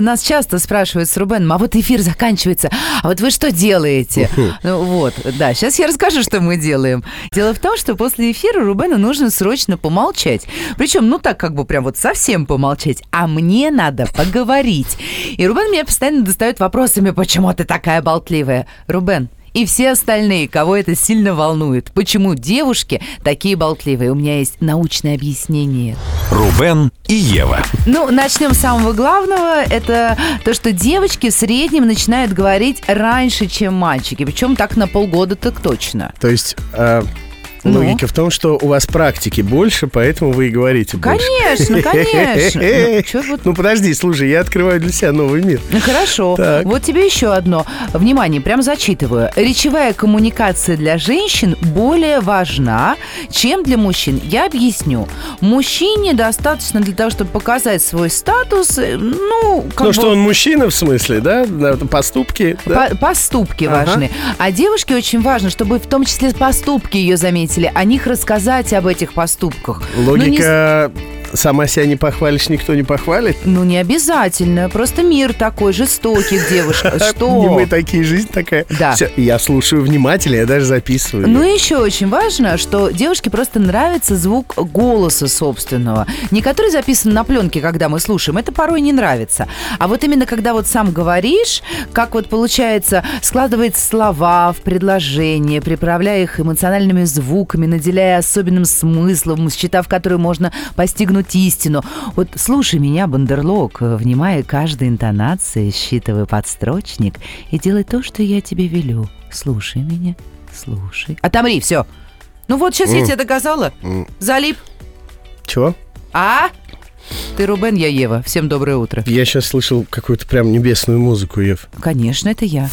Нас часто спрашивают с Рубеном, а вот эфир заканчивается, а вот вы что делаете? Ну вот, да, сейчас я расскажу, что мы делаем. Дело в том, что после эфира Рубену нужно срочно помолчать. Причем, ну так как бы прям вот совсем помолчать, а мне надо поговорить. И Рубен меня постоянно достает вопросами, почему ты такая болтливая? Рубен. И все остальные, кого это сильно волнует. Почему девушки такие болтливые? У меня есть научное объяснение. Рубен и Ева. Ну, начнем с самого главного. Это то, что девочки в среднем начинают говорить раньше, чем мальчики. Причем так на полгода так точно. То есть... Логика в том, что у вас практики больше, поэтому вы и говорите больше. Конечно, конечно. Ну, подожди, слушай, я открываю для себя новый мир. Ну, хорошо. Вот тебе еще одно. Внимание, прям зачитываю. Речевая коммуникация для женщин более важна, чем для мужчин. Я объясню. Мужчине достаточно для того, чтобы показать свой статус, ну, как бы... Ну, что он мужчина, в смысле, да? Поступки. Поступки важны. А девушке очень важно, чтобы в том числе поступки ее заметили. О них рассказать, об этих поступках. Логика... Сама себя не похвалишь, никто не похвалит? Ну, не обязательно. Просто мир такой жестокий, девушка. Что? Не мы такие, жизнь такая. Да. Все, я слушаю внимательно, я даже записываю. Ну, еще очень важно, что девушке просто нравится звук голоса собственного. Не который записан на пленке, когда мы слушаем. Это порой не нравится. А вот именно когда вот сам говоришь, как вот получается, складывается слова в предложение, приправляя их эмоциональными звуками, наделяя особенным смыслом, считав который можно постигнуть истину. Вот слушай меня, бандерлог, внимая каждой интонации, считывай подстрочник и делай то, что я тебе велю. Слушай меня, слушай. Отомри, все. Ну вот, сейчас я тебе доказала. Залип. Чего? А? Ты Рубен, я Ева. Всем доброе утро. Я сейчас слышал какую-то прям небесную музыку, Ев. Конечно, это я.